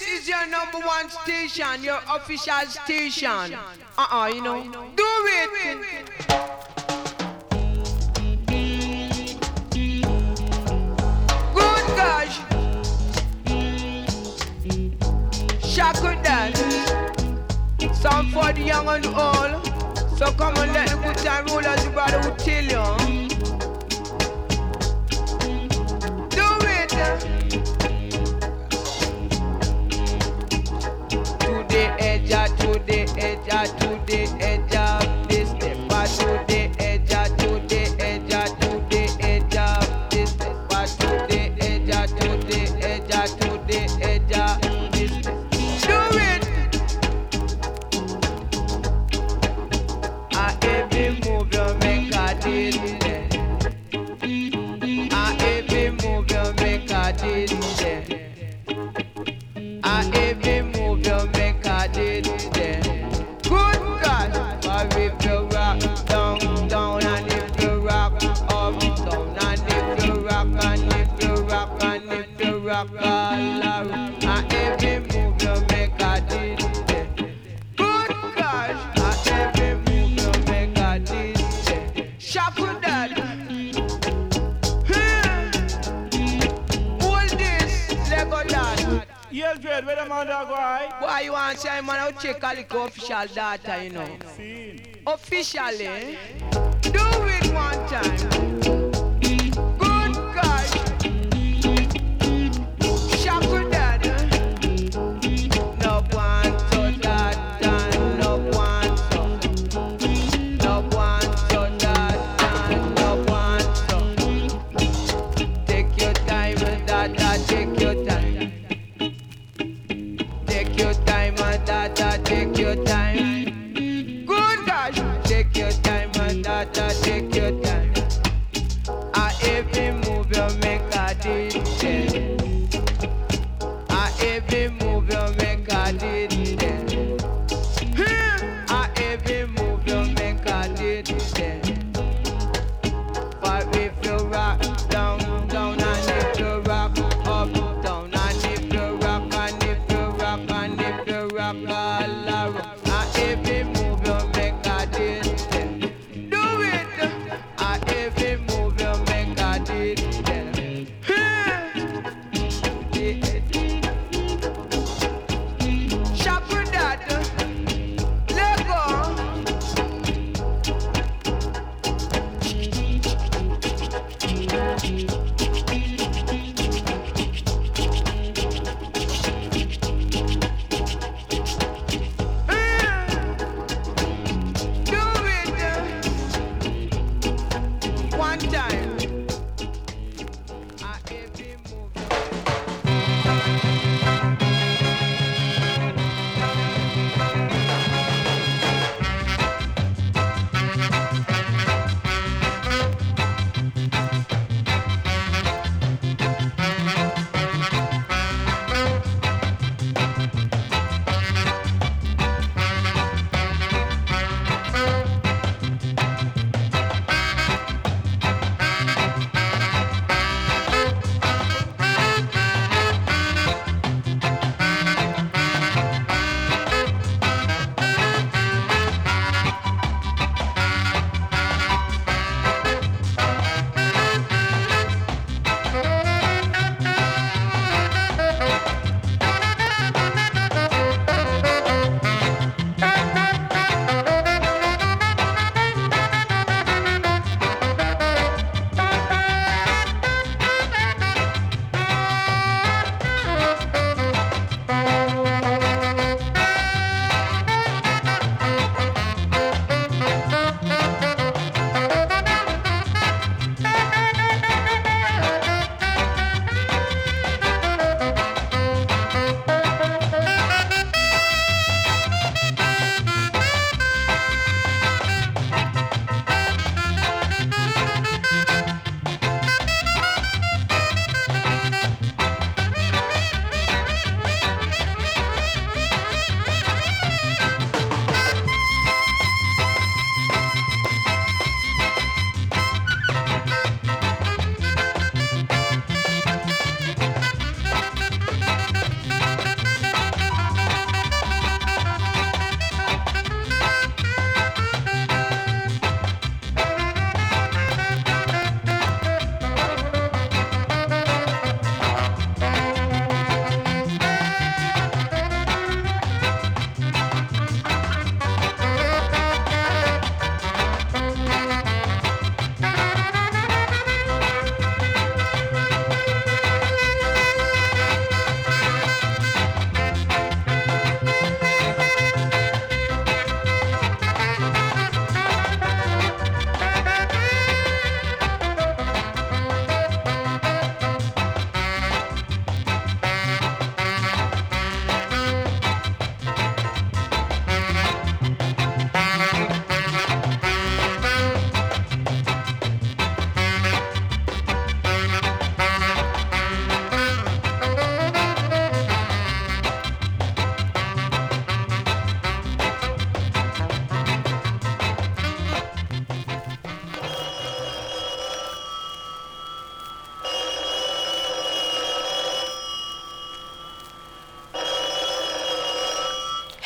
This is your number one station, your official station. You know. Do it. Good dance. Some for the young and the old. So come and let the good time roll as your brother will tell you. Do it. To the edge, to the edge, to the edge of this step. To the edge, to the edge, to the edge of this step. To the edge, to the edge, to the edge of this step. Why you want to say, man, I'll check all the official data, you know. Officially, do it one time. Good God. Shaku Dad. No one so that done. No one so. No one so that done. No one so. Take your time, data, take your time. Take your time. Good gosh, take your time, and data, take your time. Every move you make a difference. Every move you make a difference. Every move you make a difference. But if you rock down, down, and if you rock up, down, and if you rock, and if you rock, and if you rock, every move you make a distance. Do it. Every move you make a distance. Sharpen that. Let go. One time.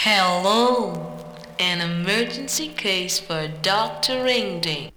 Hello, an emergency case for Dr. Ringding.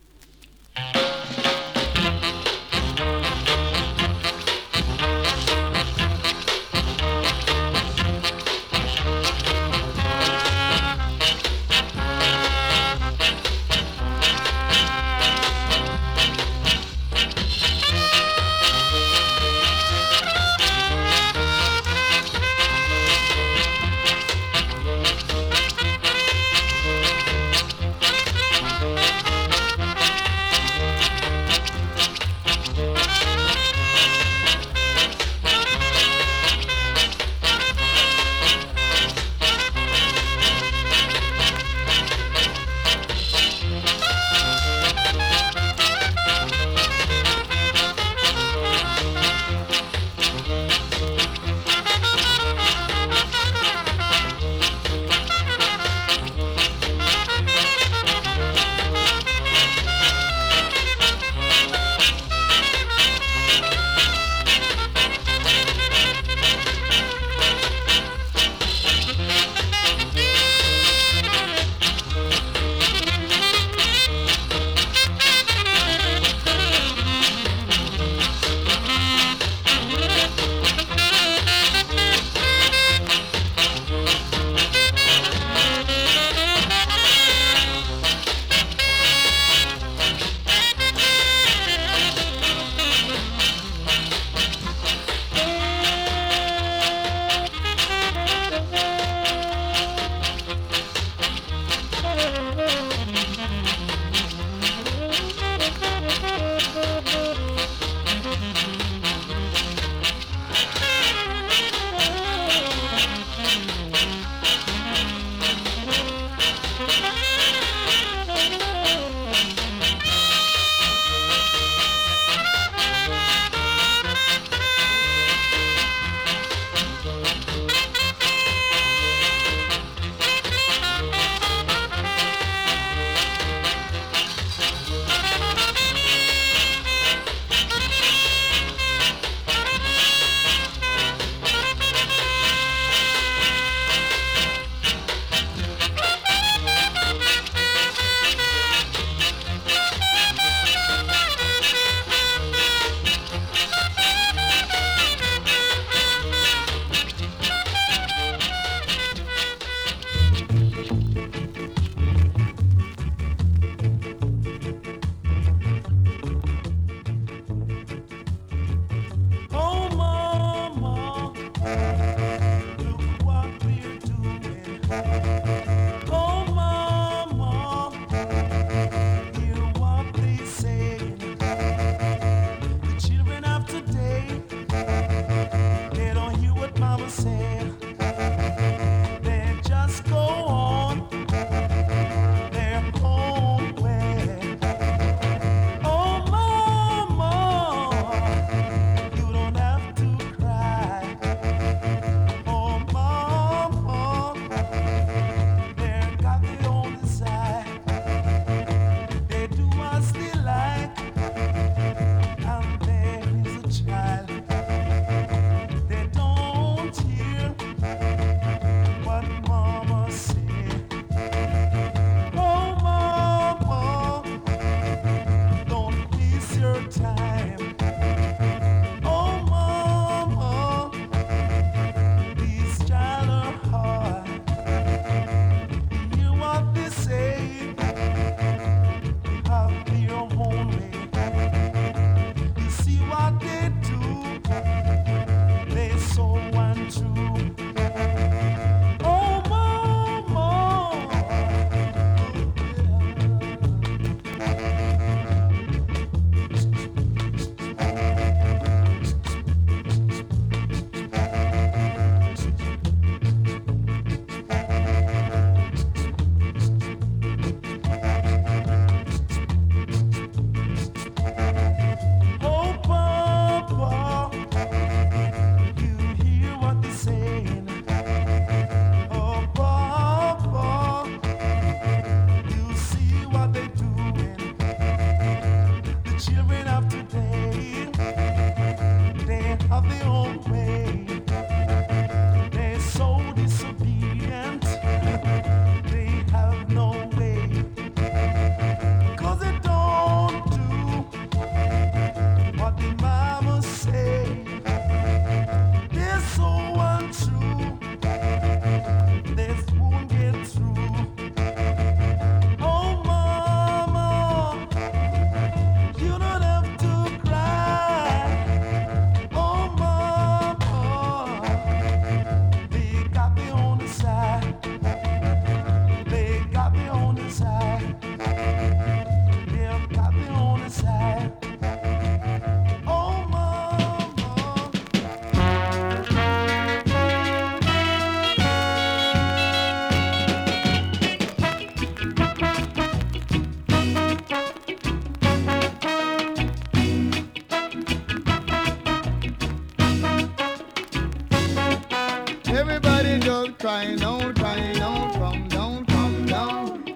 cry now, come down,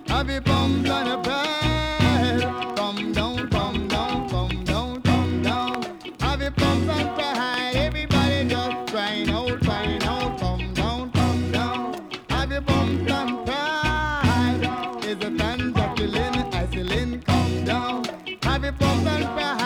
have your bums on a bed. Come down, come down, have your bums on a bed. Everybody just cry now, come down, have your bums on a bed. It's a band of killing, isolin, come down, have your bums on a bed.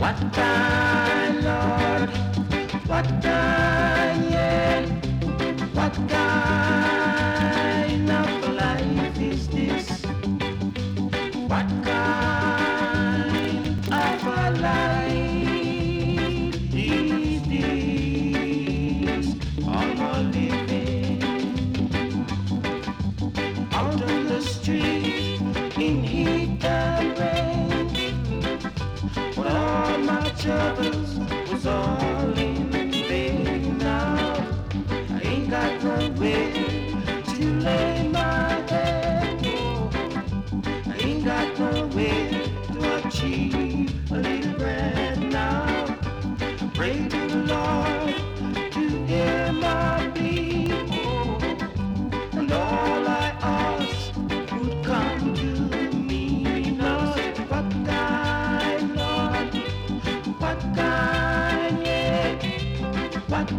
What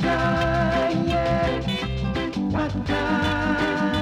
kind, yeah, what kind.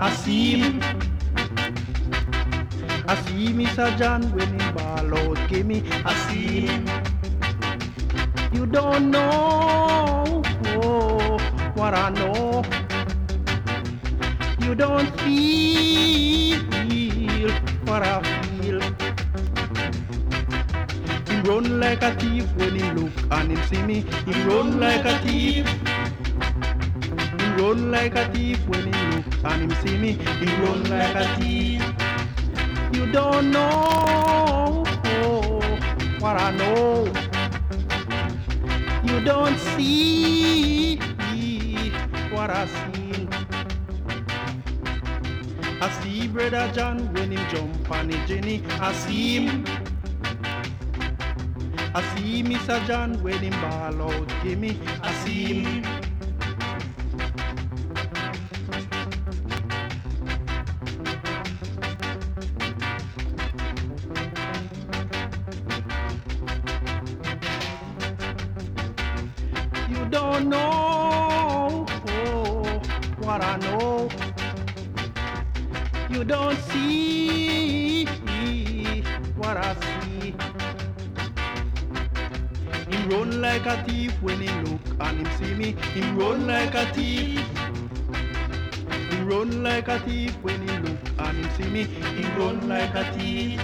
I see him. I see Mr. John when he ball out, give me. I see him. You don't know what I know. You don't feel what I feel. He run like a thief when he look and he see me. He run like a thief. He run like a thief when he look and him see me, he run like a thief. You don't know what I know. You don't see what I see. I see Brother John when him jump on the Jenny. I see him. I see Mr. John when him ball out, give me. I see him. He run like a thief. He run like a thief when he look and he see me. He run like a thief.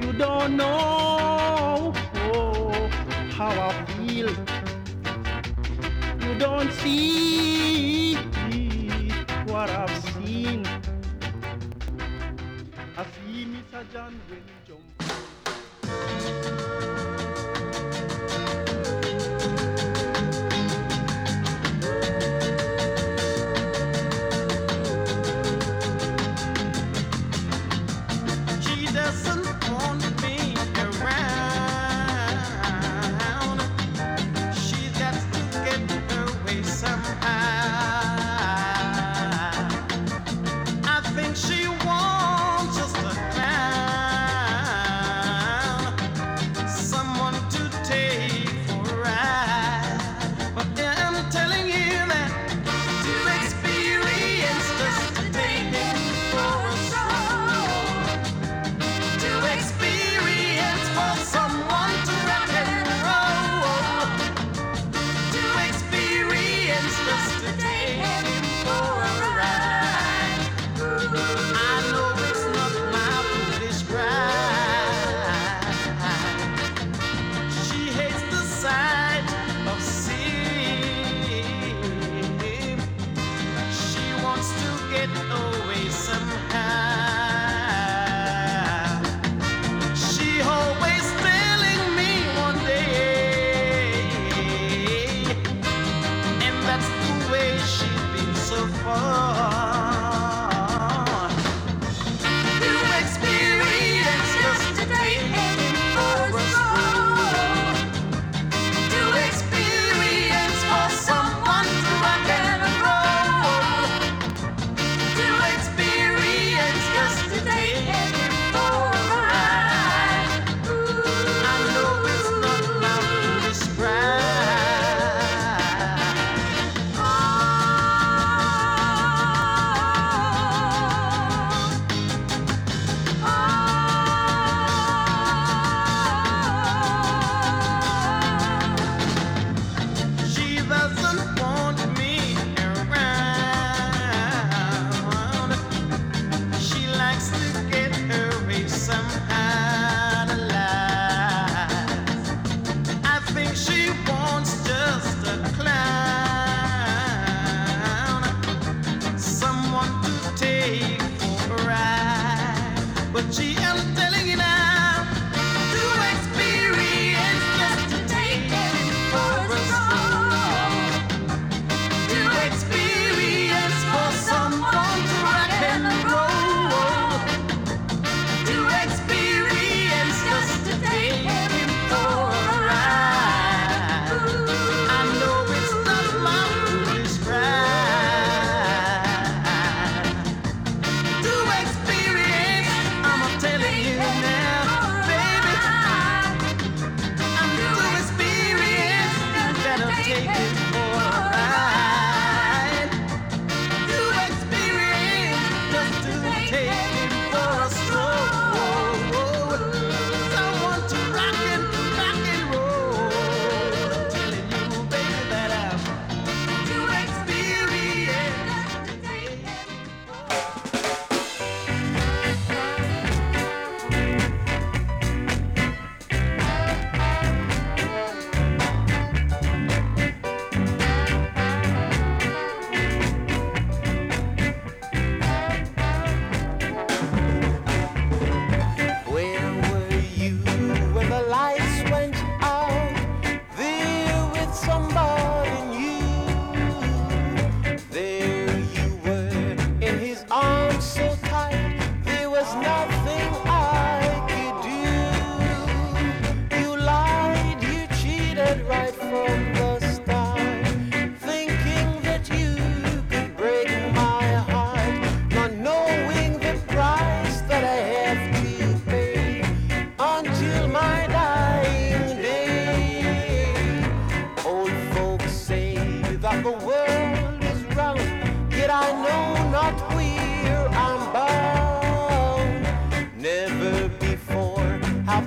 You don't know how I feel. You don't see what I've seen. I see Mr. John when he jump.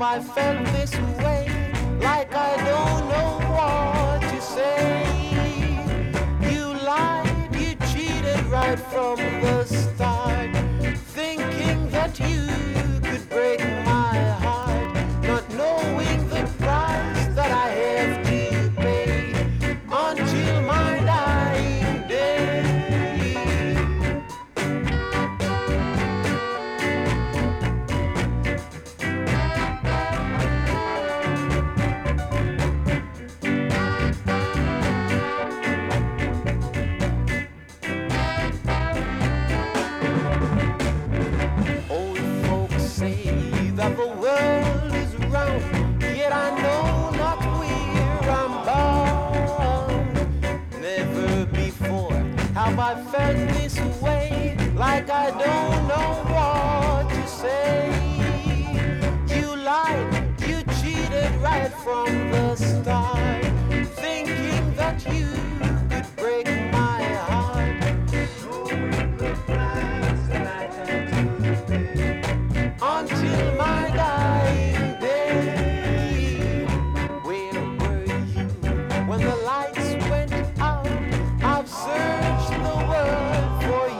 I felt this way, like I don't know what to say. You lied, you cheated right from the start, thinking that you could break my heart, not knowing the price that I have to pay until my dying day. I felt this way, like I don't know what to say. You lied, you cheated right from the start, thinking that you could break my heart. Until my dying day. Where were you when the lights went out? I've searched the world for you.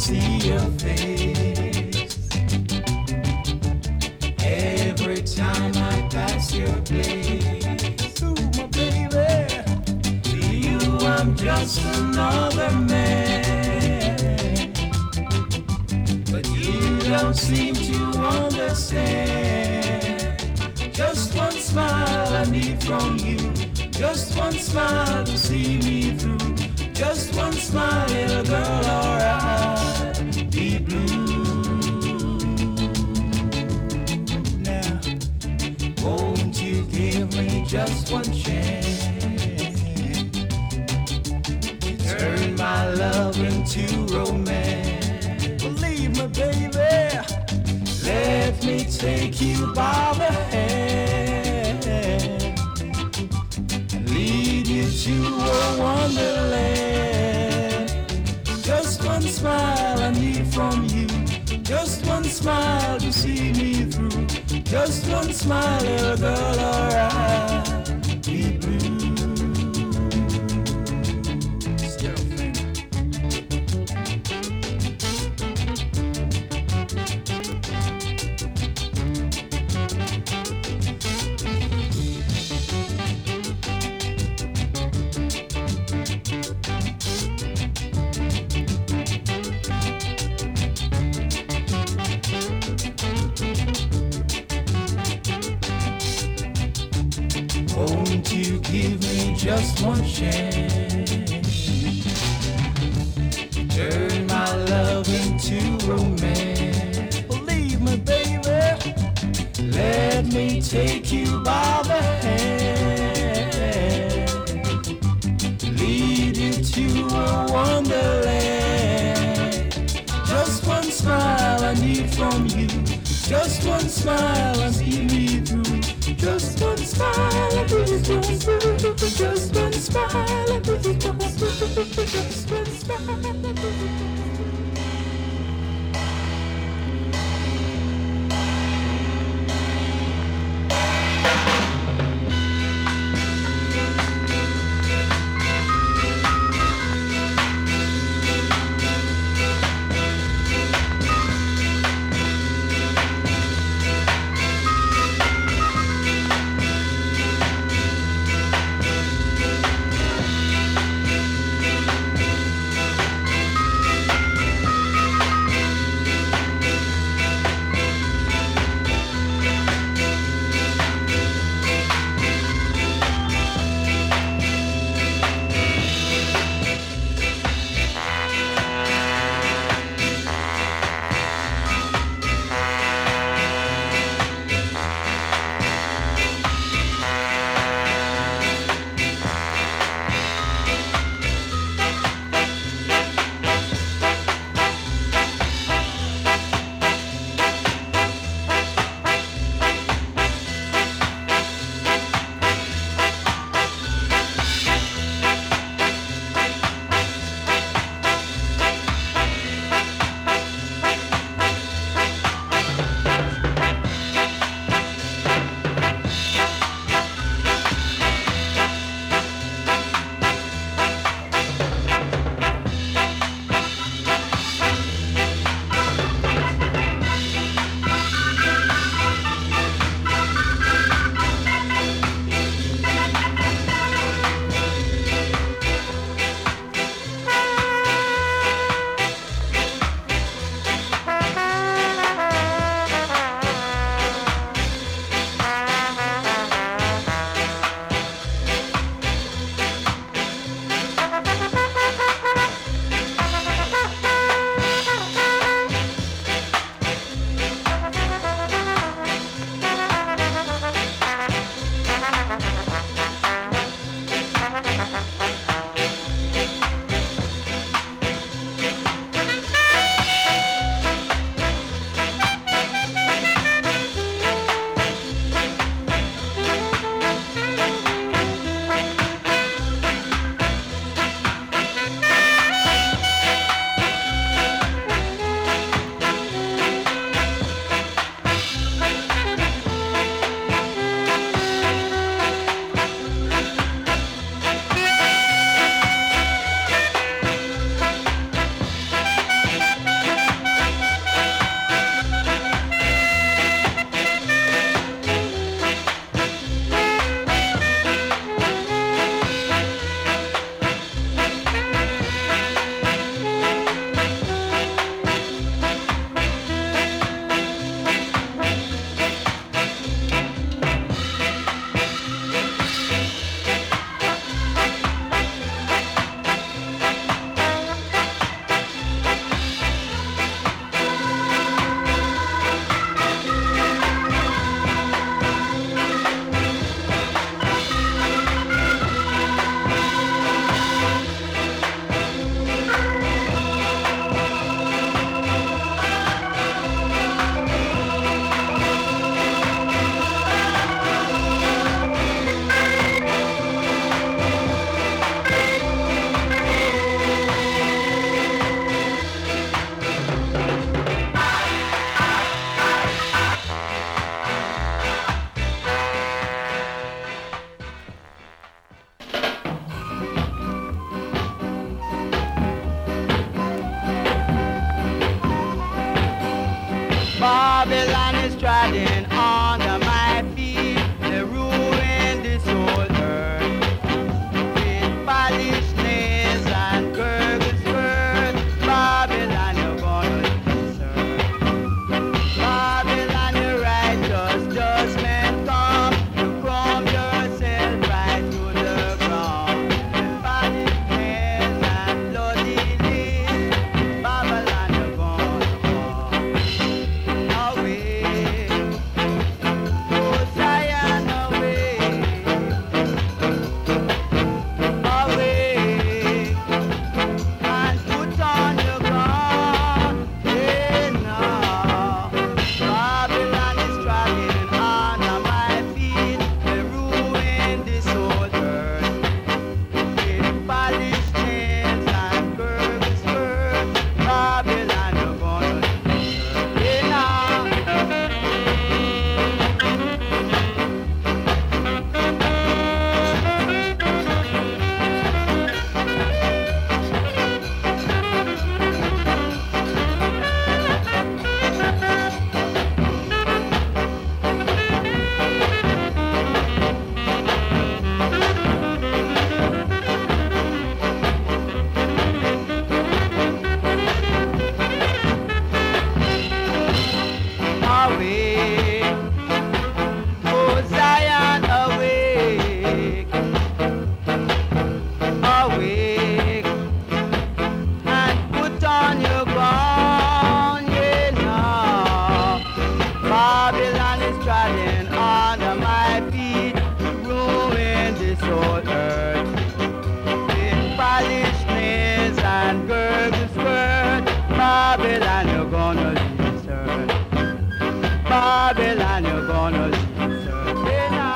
see your face. Every time I pass your place, ooh, my baby. To you, I'm just another man. But you don't seem to understand. Just one smile I need from you. Just one smile to see me through. Just one smile, little girl, or I'll be blue. Now, won't you give me just one chance? Turn my love into romance. Believe me, baby. Let me take you by the hand and lead you to a wonderland. Just one smile I need from you. Just one smile to see me through. Just one smile, little girl, or I'll be blue. Just one chance. Turn my love into romance. Believe me, baby. Let me take you by the hand, lead you to a wonderland. Just one smile I need from you. Just one smile I see me through. Just one smile and it comes through. Just one smile and it comes through. Just one smile and it comes through. Babylon is trodden under my feet. They ruin this whole earth with polished nails and curved words. Babylon, you're gonna deserve. Babylon, the righteous judgment come. You crumb yourself right to the ground with polished nails and bloody lips. Babylon, you're gonna fall. Awake, oh Zion, awake, awake, and put on your crown, yeah, now. Babylon is trodden under my feet, to ruin this whole earth with polished nails and gurgled words. Babylon, you're gonna deserve. Babylon, you're gonna deserve it now.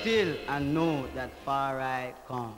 Still I know that far I come.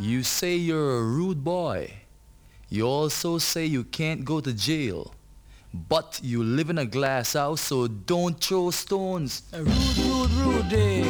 You say you're a rude boy. You also say you can't go to jail. But you live in a glass house, so don't throw stones. Rudy.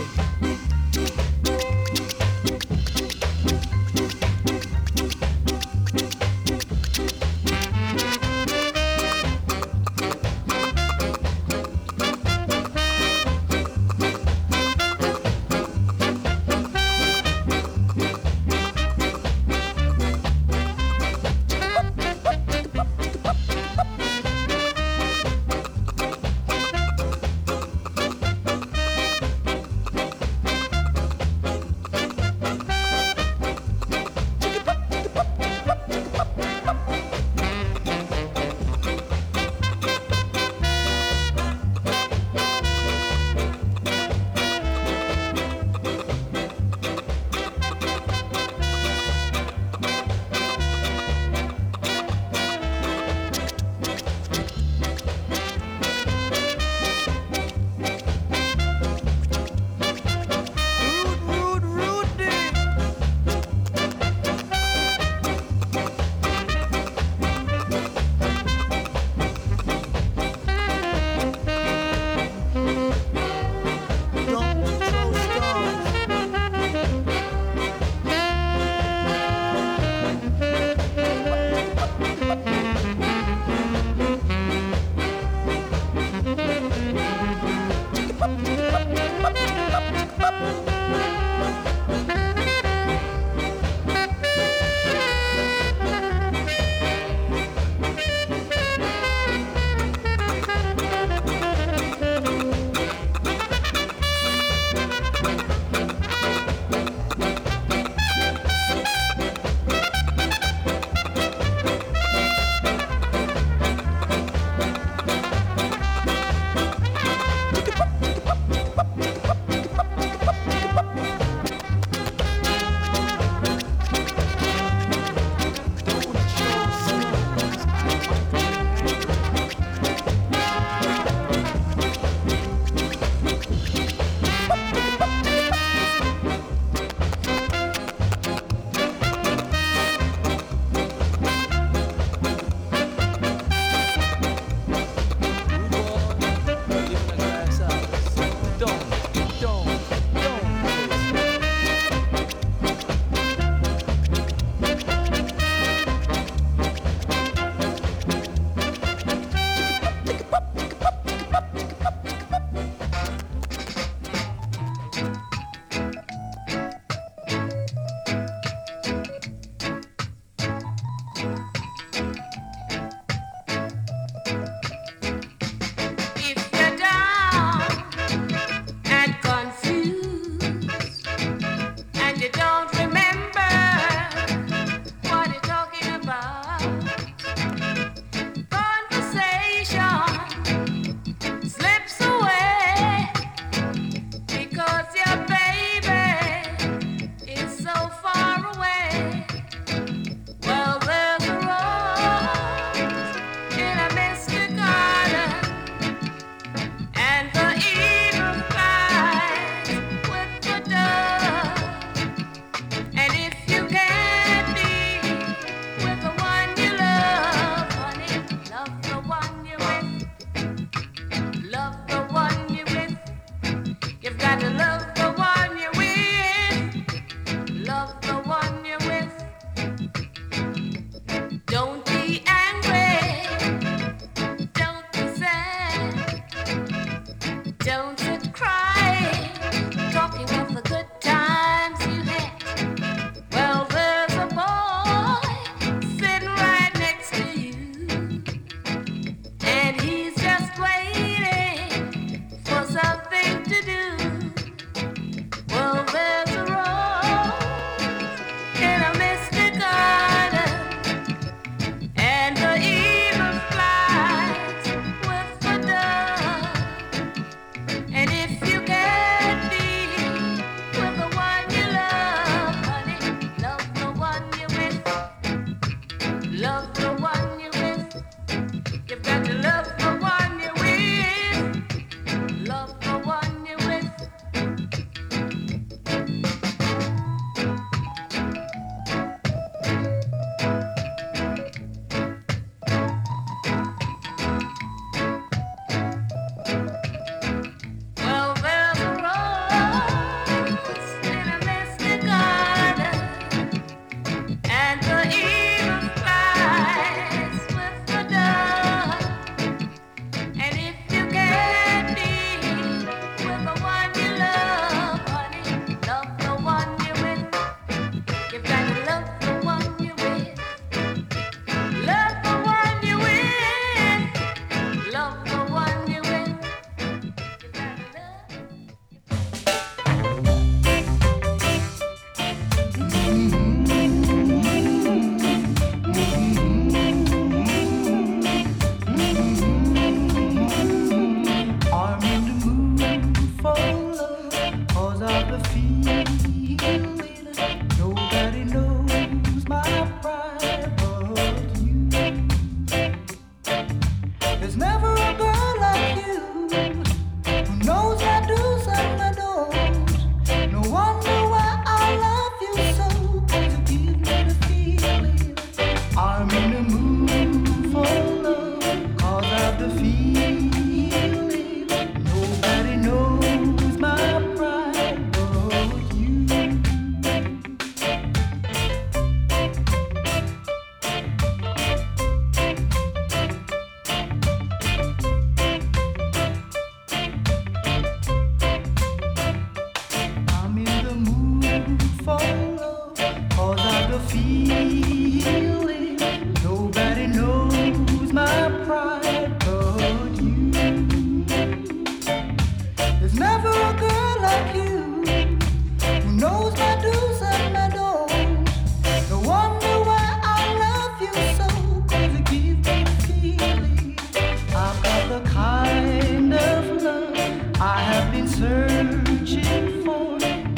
searching for.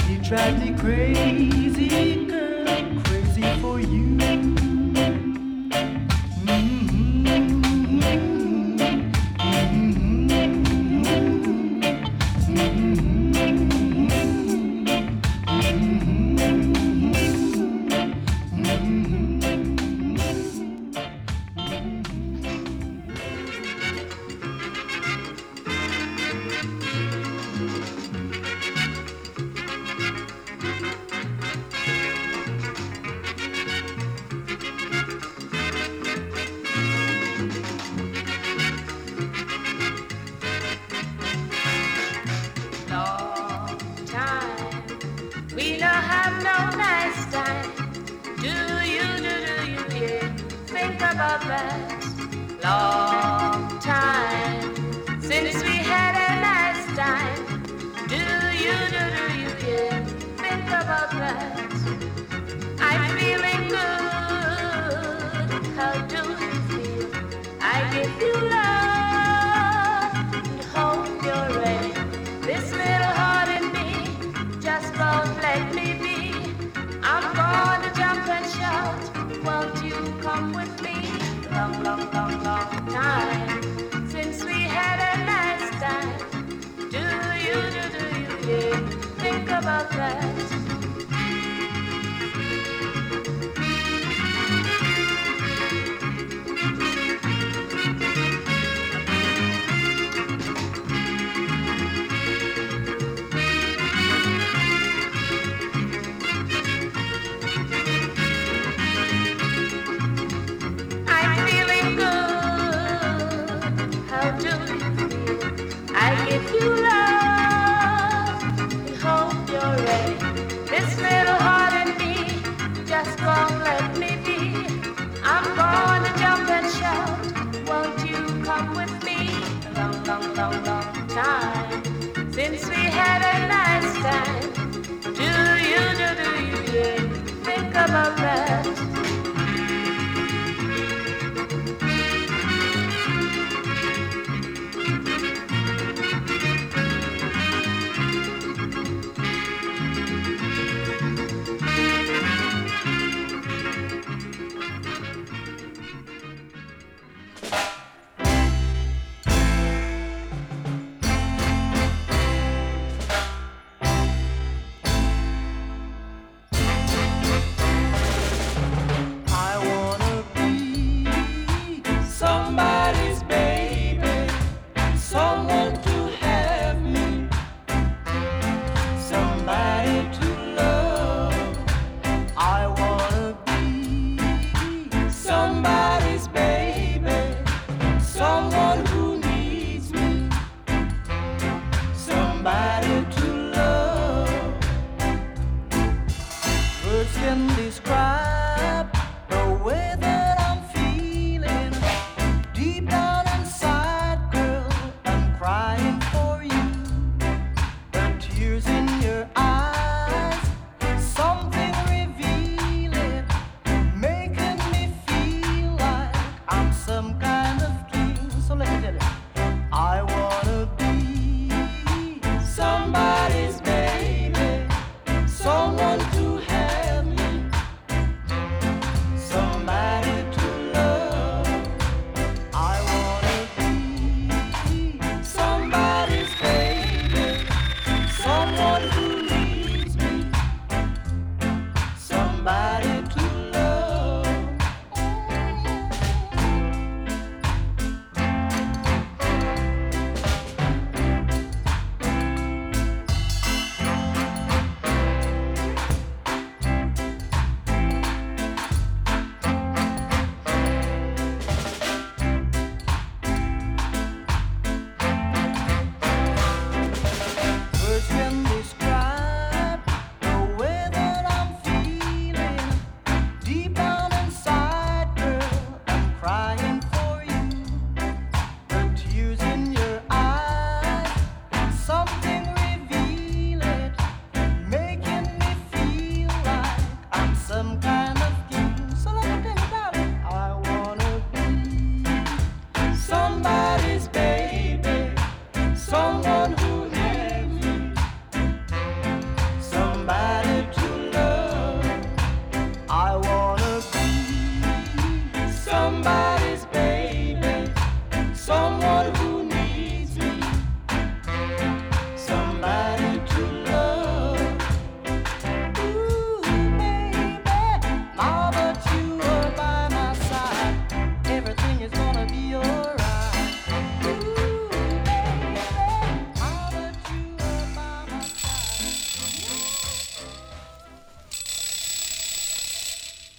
You tried the crazy girl, crazy for you. Long time since we had a nice time. Do you yeah, think about that? I'm feeling good. How do you feel? I give you love and hope you're ready. This little heart in me just won't let me be. I'm gonna jump and shout. Won't you come with me? Long, long, long, long time since we had a nice time. Do you yeah, think about that? Long, long time since we had a nice time. Do you yeah, think about that?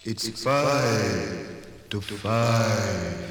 It's 5 to 5.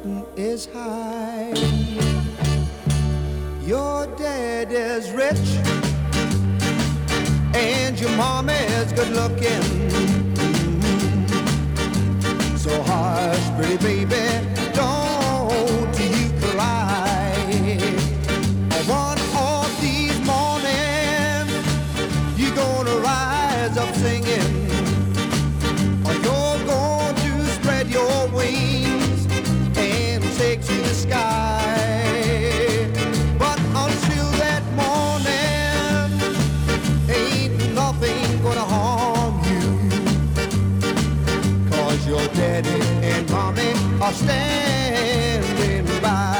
curtain is high. Your dad is rich and your mama is good looking. So hush, pretty baby, don't you cry. One of these mornings you're gonna rise up singing, or you're going to spread your wings and take to the sky. Your daddy and mommy are standing by.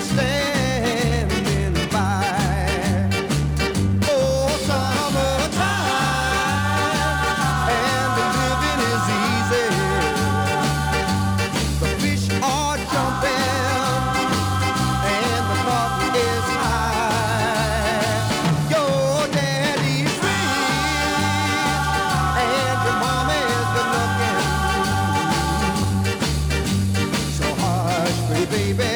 Standing by. Oh, summertime, and the living is easy. The fish are jumping, and the cotton is high. Your daddy's rich, and your mommy is good looking. So hush, pretty baby,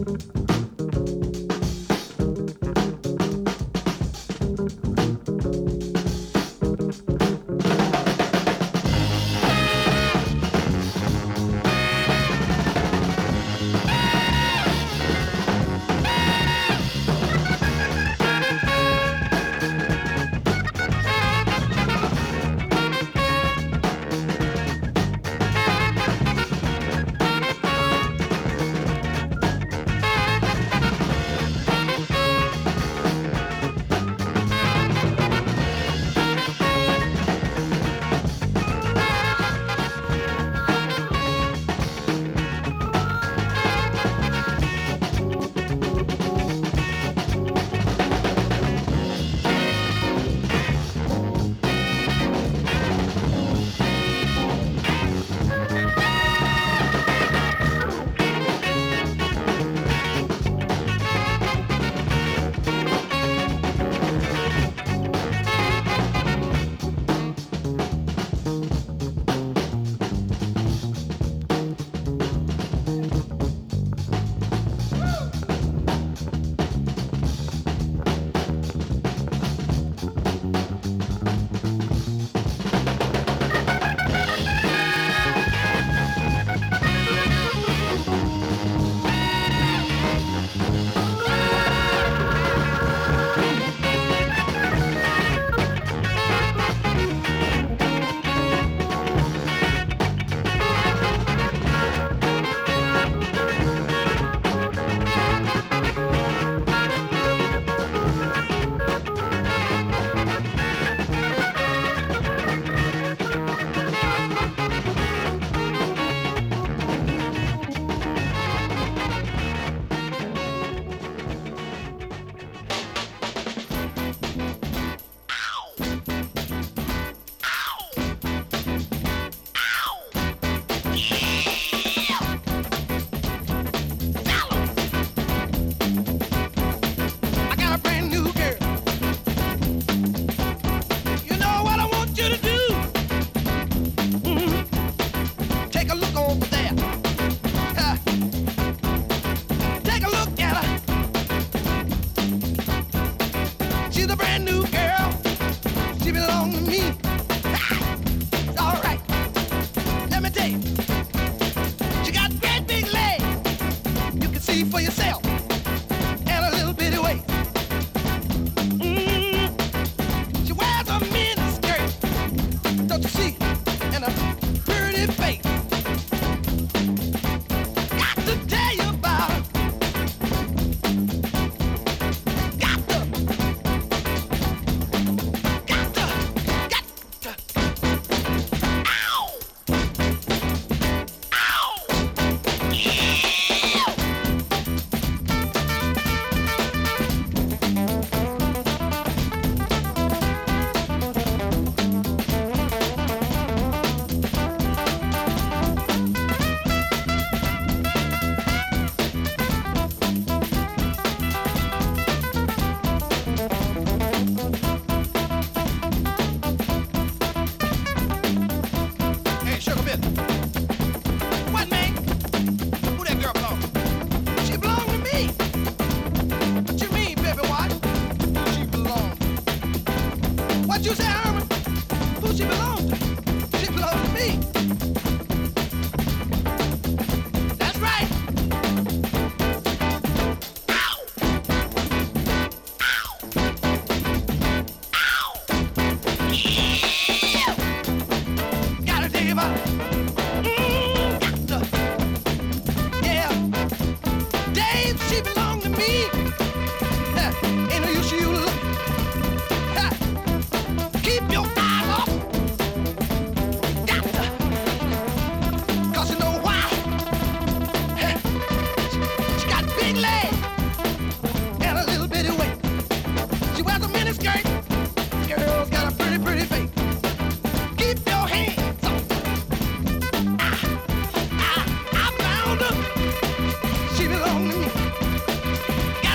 Got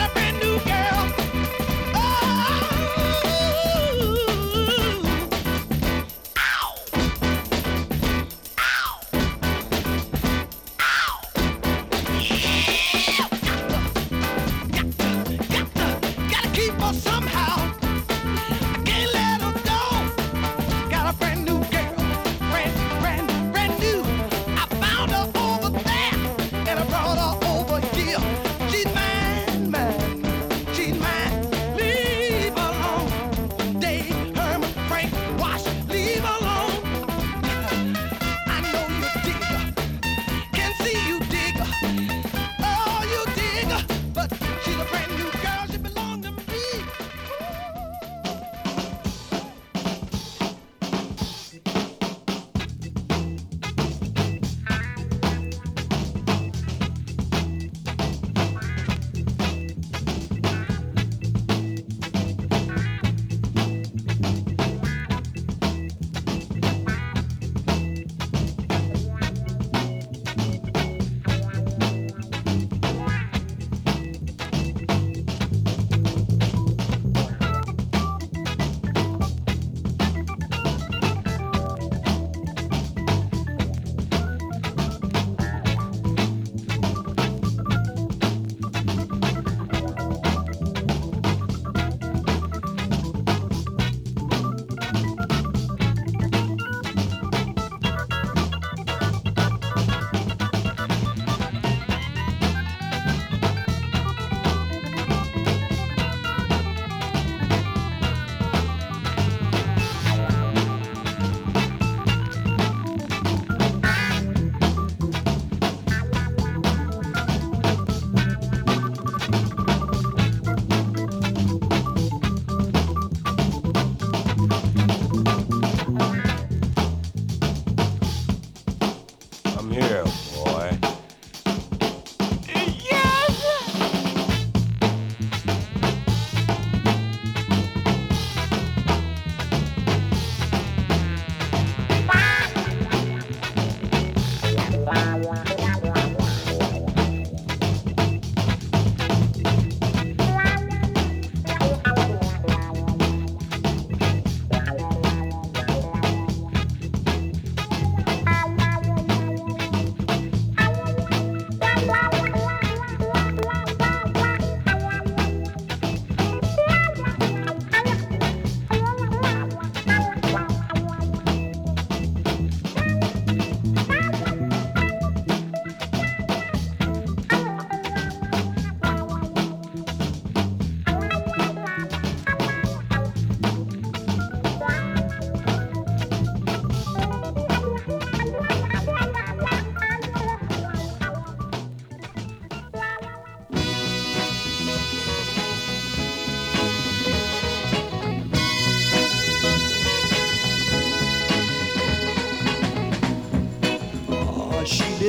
a brand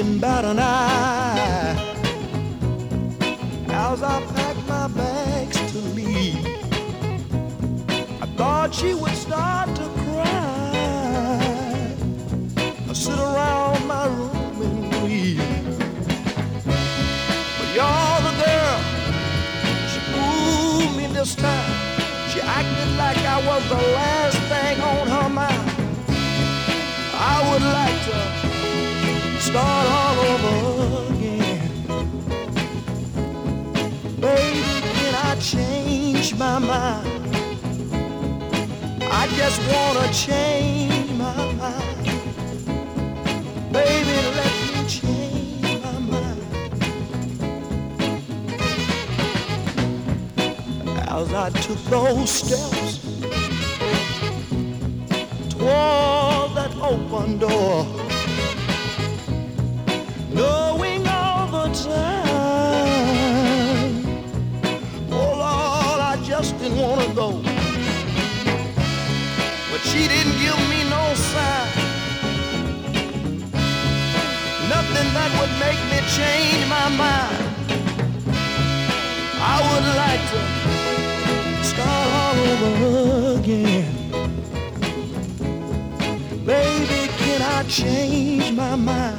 thinking about an eye as I packed my bags to leave. I thought she would start to cry. I sit around my room and grieve. But you're the girl. She fooled me this time. She acted like I was the last thing on her mind. I would like to start all over again. Baby, can I change my mind? I just wanna change my mind. Baby, let me change my mind. As I took those steps toward that open door, knowing all the time, oh Lord, I just didn't wanna go. But she didn't give me no sign, nothing that would make me change my mind. I would like to start all over again. Baby, can I change my mind?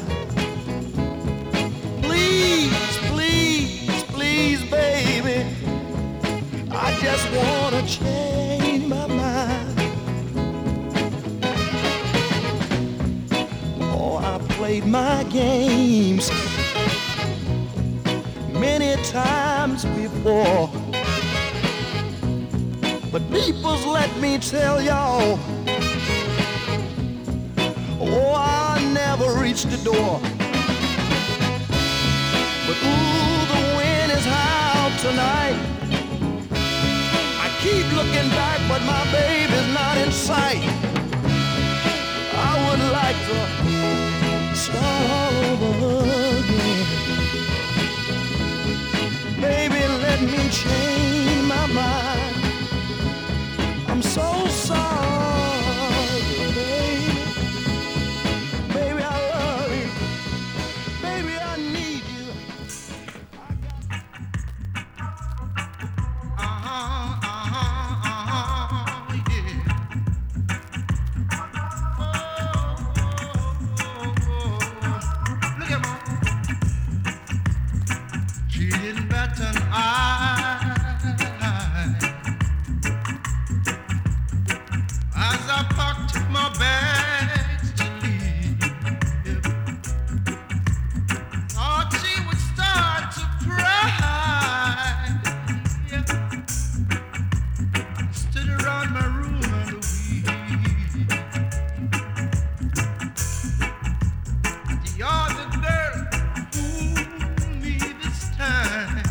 Please, please, please, baby, I just want to change my mind. Played my games many times before, but peoples, let me tell y'all, oh, I never reached the door. But ooh, the wind is high out tonight. I keep looking back, but my baby's not in sight. I would like to start all over again. Baby, let me change my mind. I'm so sorry, baby. Baby, I love you. Baby, I need you. You're the girl who fooled me this time.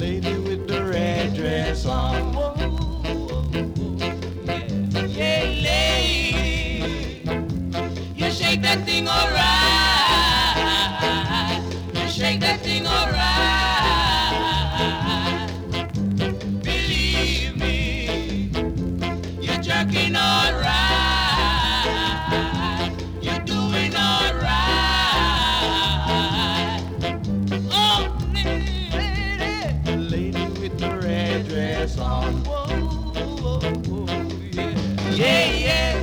lady with the red dress on. Whoa, whoa, whoa. Yeah, yeah, lady, you shake that thing alright. You shake that thing alright. Believe me, you're jerking alright. You're doing alright. Oh, lady, lady with the red dress on. Whoa, whoa, whoa, yeah, yeah, yeah.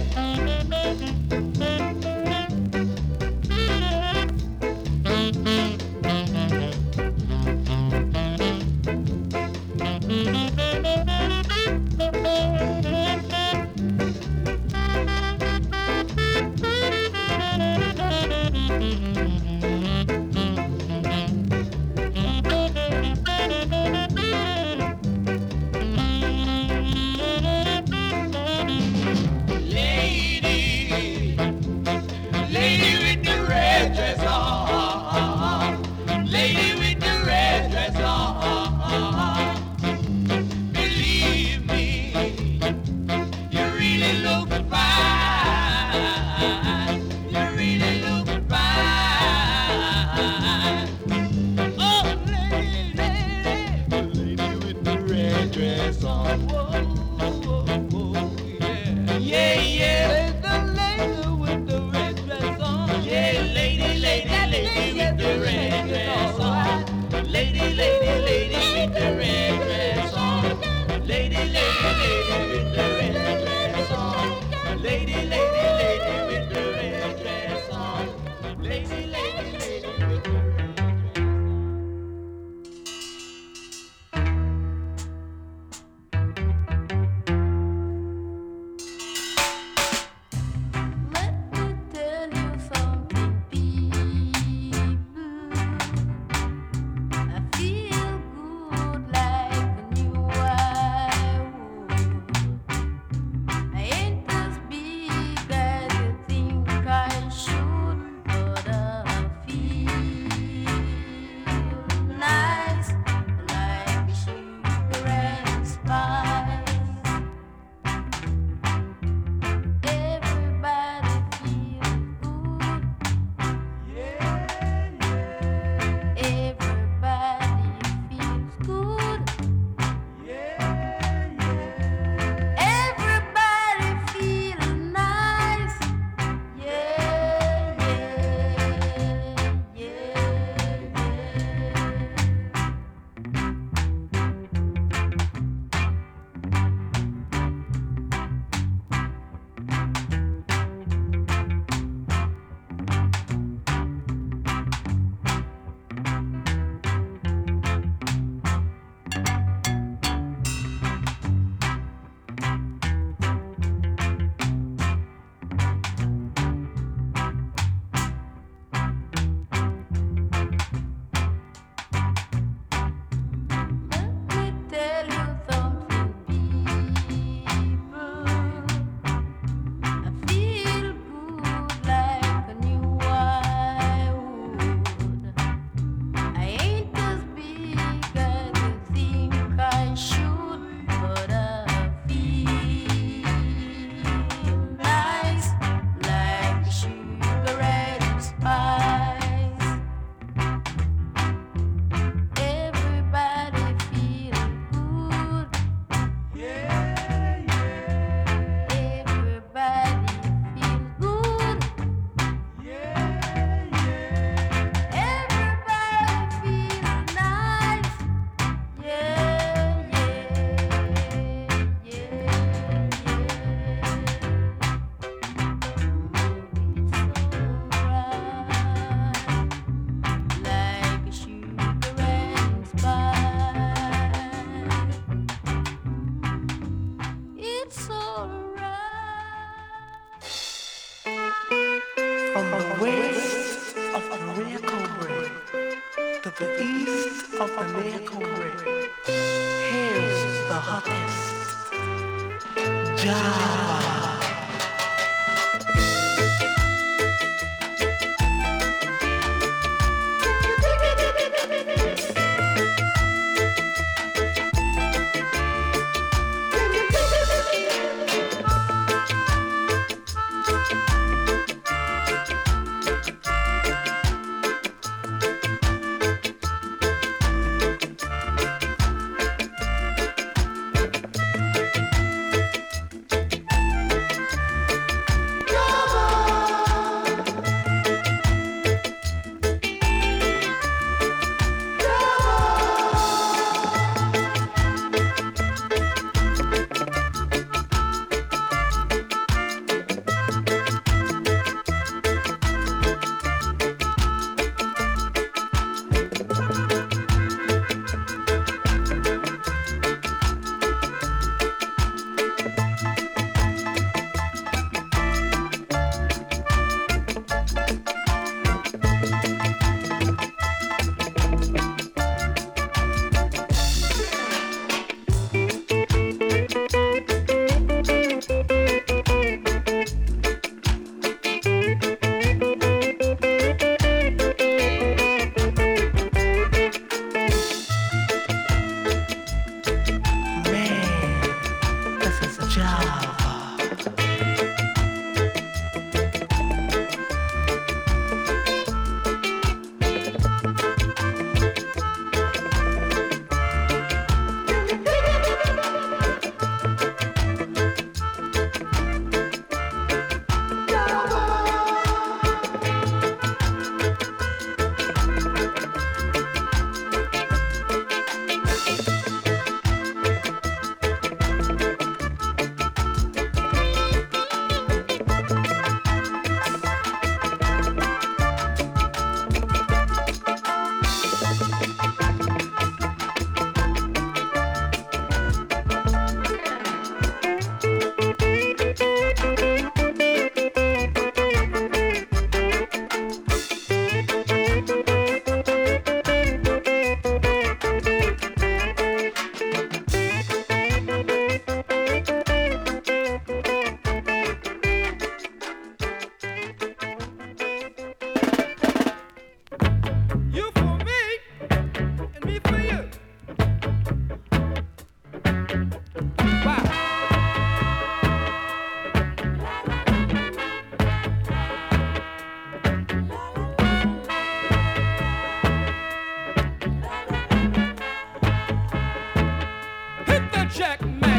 checkmate.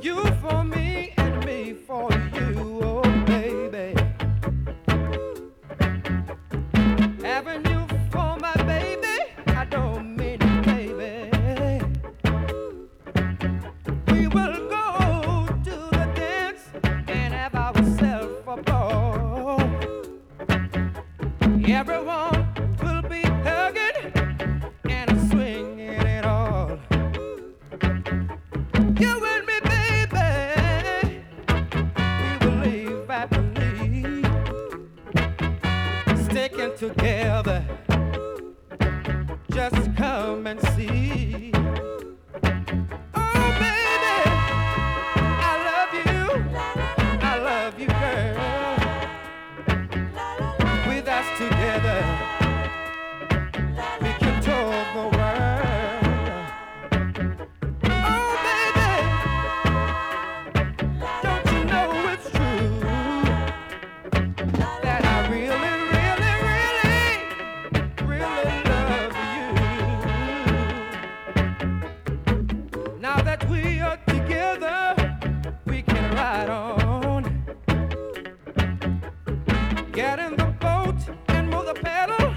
You for me and me for you, oh baby. Having you for my baby, I don't mean it, baby. We will go to the dance and have ourselves a ball. Everyone will be hugging and swinging it all. You and me, baby, we will live happily, sticking together. Just come and see. Oh, baby, I love you, girl. With us together, we can control the world. Oh, baby, don't you know it's true that I really love you. Now that we are together, we can ride on. Get in the boat and move the pedal,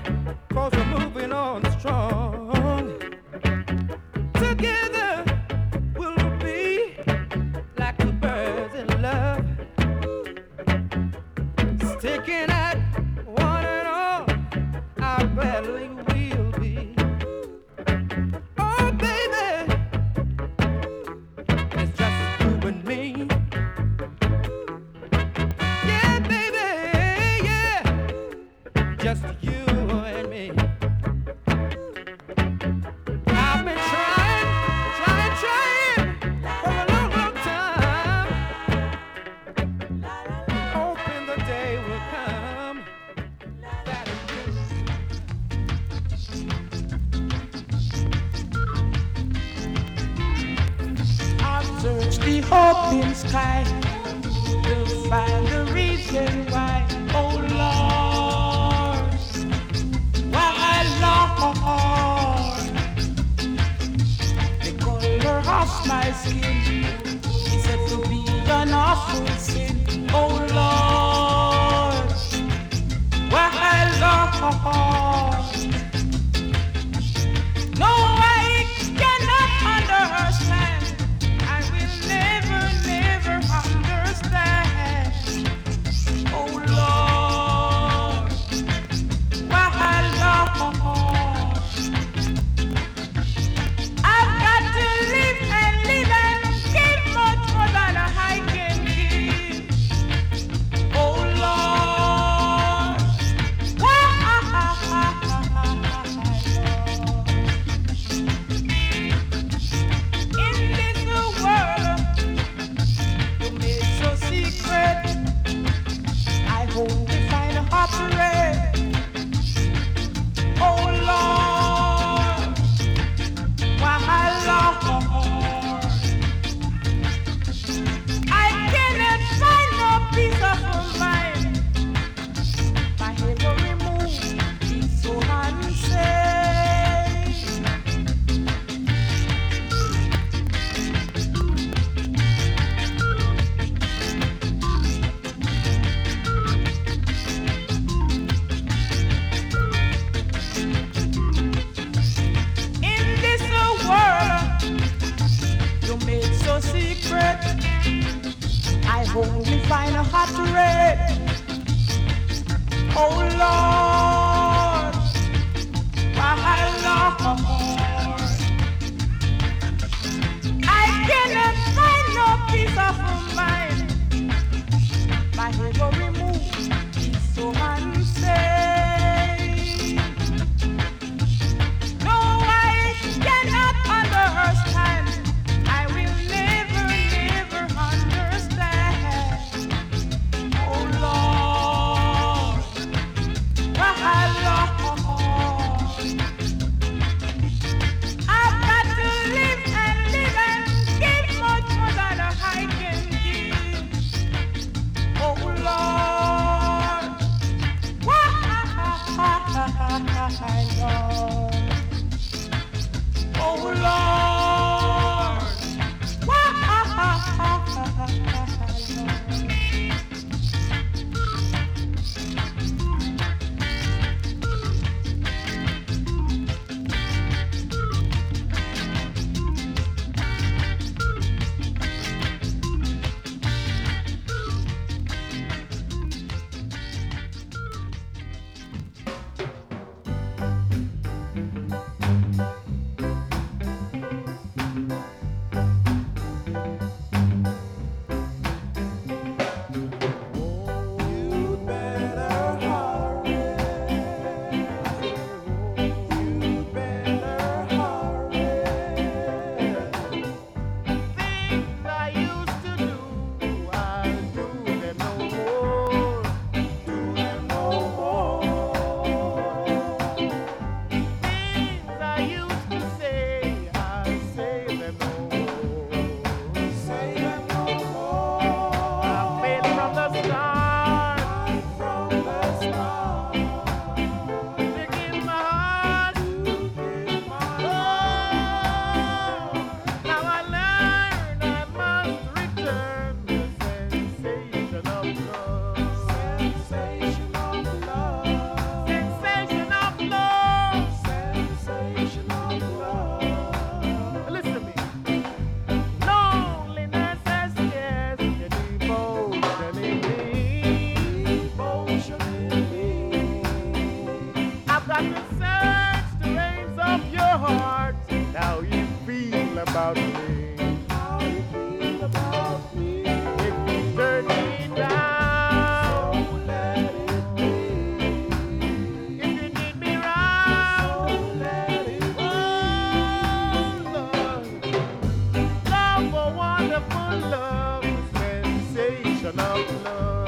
cause we're moving on strong. Together we'll be like the birds in love, sticking at one and all. I readily will be. Oh, baby, it's just you and me. Yeah, baby, yeah, just you and me. I've been trying for a long, long time, hoping the day will come that it will. I'll search the open sky to find the reason why. Oh Lord, why I Lord, the color of my skin is said to be an awful sin. Oh Lord, why I Lord. No, I cannot understand. I will never understand. Oh Lord, why Lord? I've got to live and live and give much more than I can give. Oh Lord, why? In this world, you made so secret. I hope we find a hot red. Oh Lord, why Lord? I cannot find no peace of mind. My every move is so unsafe. In this world, you made so secret. I hope we find a hot red. Oh Lord, why Lord? I cannot find no peace of mind. My every move is so unsafe. No, I cannot understand. I will never understand. Oh Lord, why Lord? I've got to live and live and give much about me? How do you feel about me? It keeps turning round. So let it be. If you did me wrong, so let it be. Oh, love, love, oh wonderful love, sensational love.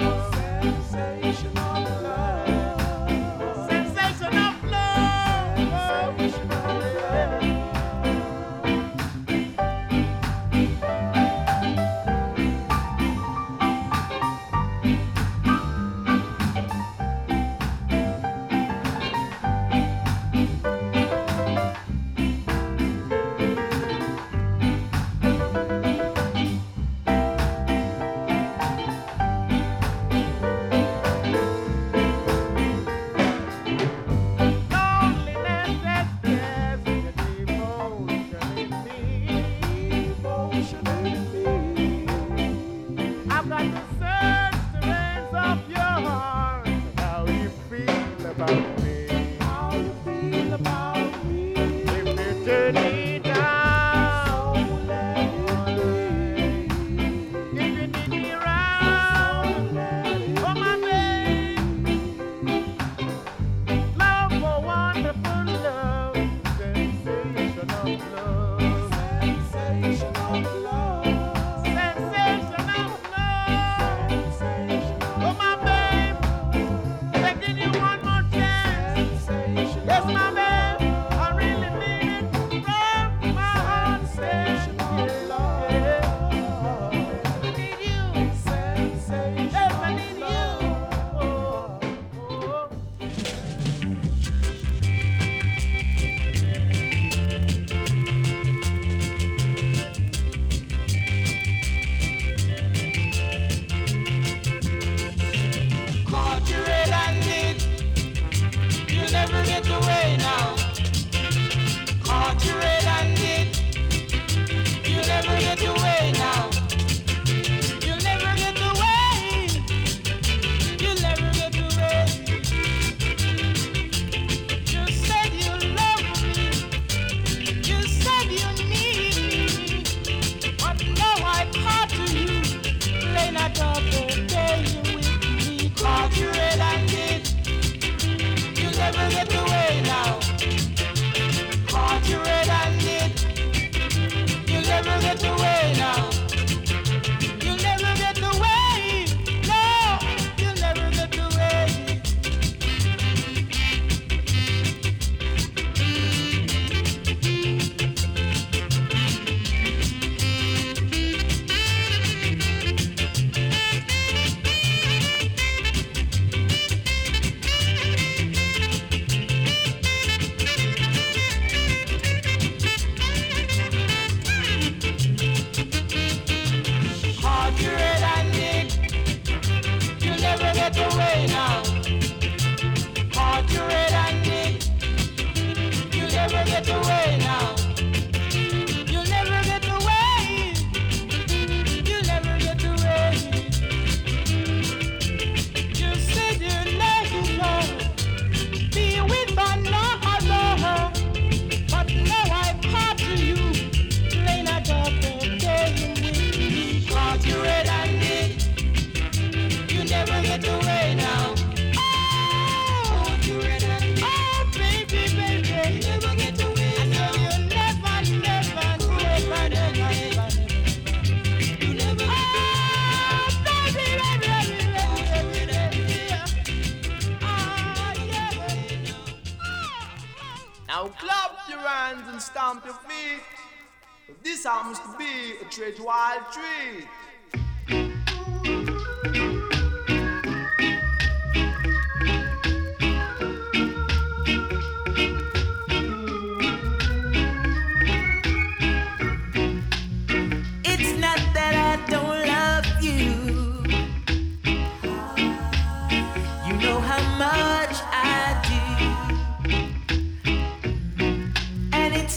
It's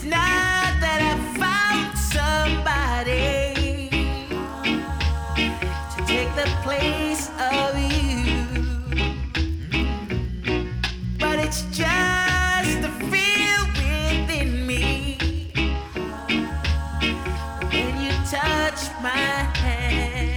not that I found somebody touch my hand.